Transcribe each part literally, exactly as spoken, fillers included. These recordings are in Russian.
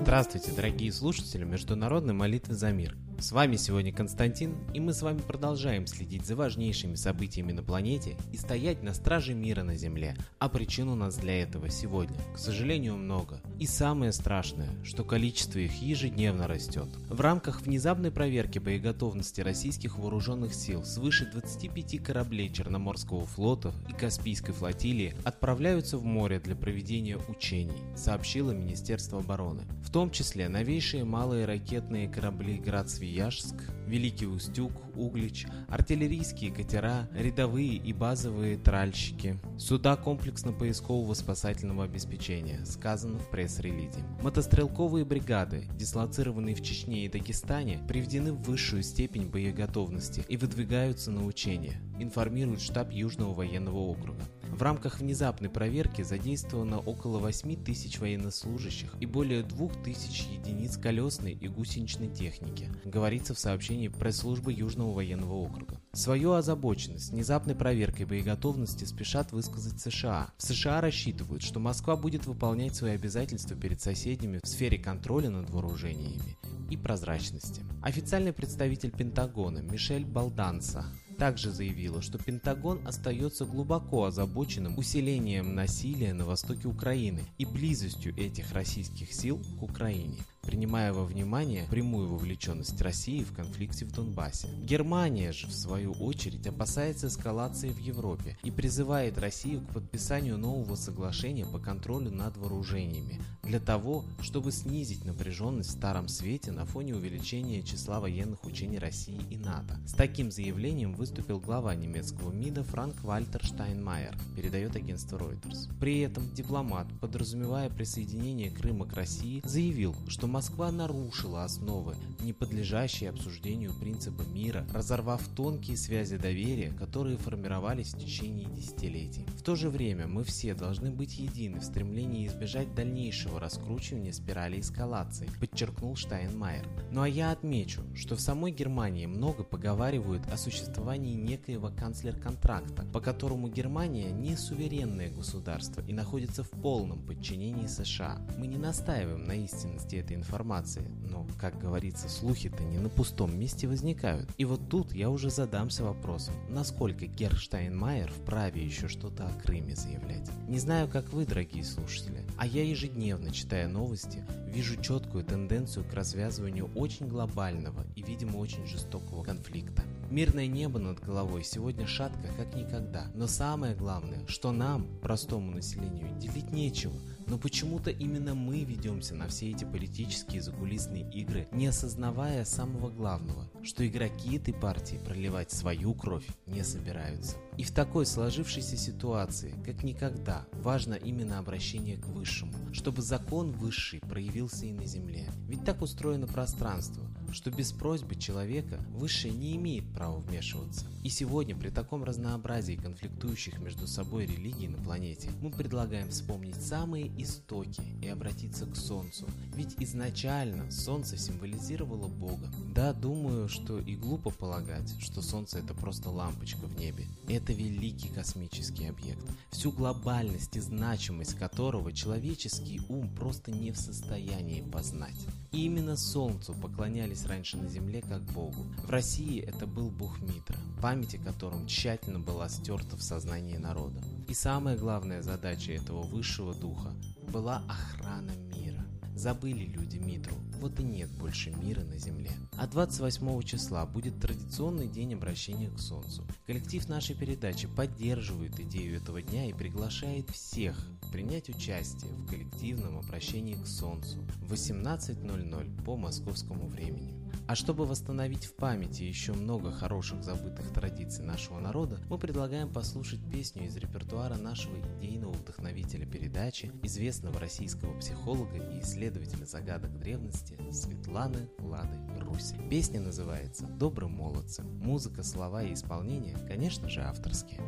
Здравствуйте, дорогие слушатели Международной молитвы за мир. С вами сегодня Константин, и мы с вами продолжаем следить за важнейшими событиями на планете и стоять на страже мира на Земле. А причин у нас для этого сегодня, к сожалению, много. И самое страшное, что количество их ежедневно растет. В рамках внезапной проверки боеготовности российских вооруженных сил свыше двадцати пяти кораблей Черноморского флота и Каспийской флотилии отправляются в море для проведения учений, сообщило Министерство обороны. В том В том числе новейшие малые ракетные корабли Град-СВИ Яшск, Великий Устюг, Углич, артиллерийские катера, рядовые и базовые тральщики, суда комплексно-поискового спасательного обеспечения, сказано в пресс-релизе. Мотострелковые бригады, дислоцированные в Чечне и Дагестане, приведены в высшую степень боеготовности и выдвигаются на учения, информирует штаб Южного военного округа. В рамках внезапной проверки задействовано около восьми тысяч военнослужащих и более двух тысяч единиц колесной и гусеничной техники, говорится в сообщении пресс-службы Южного военного округа. Свою озабоченность внезапной проверкой боеготовности спешат высказать США. В США рассчитывают, что Москва будет выполнять свои обязательства перед соседями в сфере контроля над вооружениями и прозрачности. Официальный представитель Пентагона Мишель Балданса также заявила, что Пентагон остается глубоко озабоченным усилением насилия на востоке Украины и близостью этих российских сил к Украине, принимая во внимание прямую вовлеченность России в конфликте в Донбассе. Германия же, в свою очередь, опасается эскалации в Европе и призывает Россию к подписанию нового соглашения по контролю над вооружениями для того, чтобы снизить напряженность в Старом Свете на фоне увеличения числа военных учений России и НАТО. С таким заявлением выступил глава немецкого МИДа Франк-Вальтер Штайнмайер, передает агентство Reuters. При этом дипломат, подразумевая присоединение Крыма к России, заявил, что Москва нарушила основы, не подлежащие обсуждению принципа мира, разорвав тонкие связи доверия, которые формировались в течение десятилетий. В то же время мы все должны быть едины в стремлении избежать дальнейшего раскручивания спирали эскалации, подчеркнул Штайнмайер. Ну а я отмечу, что в самой Германии много поговаривают о существовании некоего канцлер-контракта, по которому Германия не суверенное государство и находится в полном подчинении США. Мы не настаиваем на истинности этой информации. информации, но, как говорится, слухи-то не на пустом месте возникают. И вот тут я уже задамся вопросом, насколько Герр Штайнмайер вправе еще что-то о Крыме заявлять. Не знаю, как вы, дорогие слушатели, а я ежедневно, читая новости, вижу четкую тенденцию к развязыванию очень глобального и, видимо, очень жестокого конфликта. Мирное небо над головой сегодня шатко, как никогда. Но самое главное, что нам, простому населению, делить нечего. Но почему-то именно мы ведемся на все эти политические закулисные игры, не осознавая самого главного, что игроки этой партии проливать свою кровь не собираются. И в такой сложившейся ситуации, как никогда, важно именно обращение к высшему, чтобы закон высший проявился и на земле. Ведь так устроено пространство, что без просьбы человека высшее не имеет права вмешиваться. И сегодня при таком разнообразии конфликтующих между собой религий на планете мы предлагаем вспомнить самые истоки и обратиться к Солнцу, ведь изначально Солнце символизировало Бога. Да, думаю, что и глупо полагать, что Солнце это просто лампочка в небе. Это великий космический объект, всю глобальность и значимость которого человеческий ум просто не в состоянии познать. И именно Солнцу поклонялись раньше на Земле как Богу. В России это был бог Митра, память о котором тщательно была стерта в сознании народа. И самая главная задача этого высшего духа была охрана мира. Забыли люди Митру, вот и нет больше мира на Земле. А двадцать восьмого числа будет традиционный день обращения к Солнцу. Коллектив нашей передачи поддерживает идею этого дня и приглашает всех принять участие в коллективном обращении к Солнцу в восемнадцать ноль-ноль по московскому времени. А чтобы восстановить в памяти еще много хороших забытых традиций нашего народа, мы предлагаем послушать песню из репертуара нашего идейного вдохновителя передачи, известного российского психолога и исследователя загадок древности Светланы Лады Русь. Песня называется «Добры молодцы». Музыка, слова и исполнение, конечно же, авторские.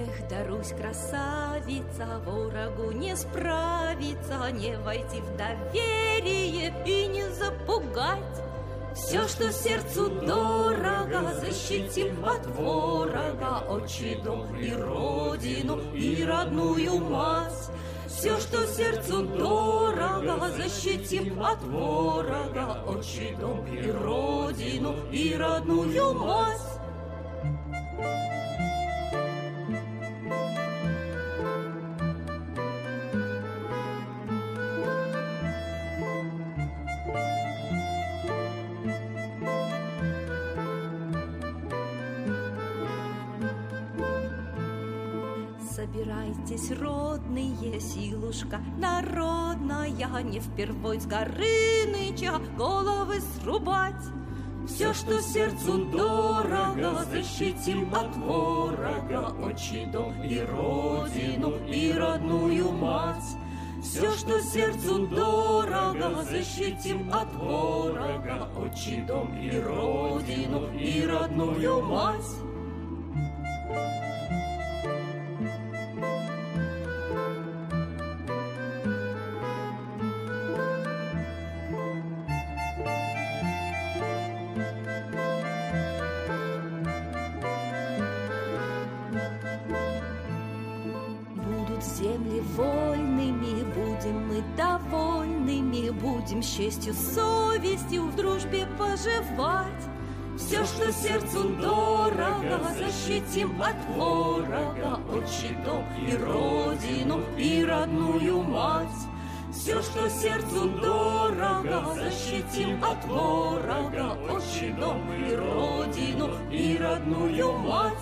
Эх, да Русь красавица, ворогу не справиться, не войти в доверие и не запугать. Все, что сердцу дорого, защитим от ворога, отчий дом и родину, и родную мать. Все, что сердцу дорого, защитим от ворога, отчий дом и родину, и родную мать. Собирайтесь, родные, силушка народная, не впервой с Горыныча головы срубать. Все, что сердцу дорого, защитим от ворога, отчий дом и родину, и родную мать. Все, что сердцу дорого, защитим от ворога, отчий дом и родину, и родную мать. Будем с честью, совестью в дружбе поживать. Все, что сердцу дорого, защитим от ворога, отчий дом и родину, и родную мать. Все, что сердцу дорого, защитим от ворога, отчий дом и родину, и родную мать.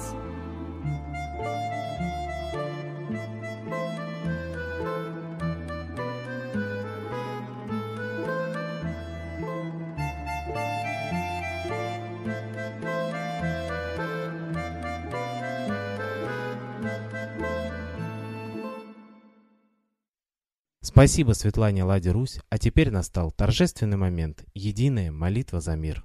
Спасибо Светлане Ладе Русь, а теперь настал торжественный момент – единая молитва за мир.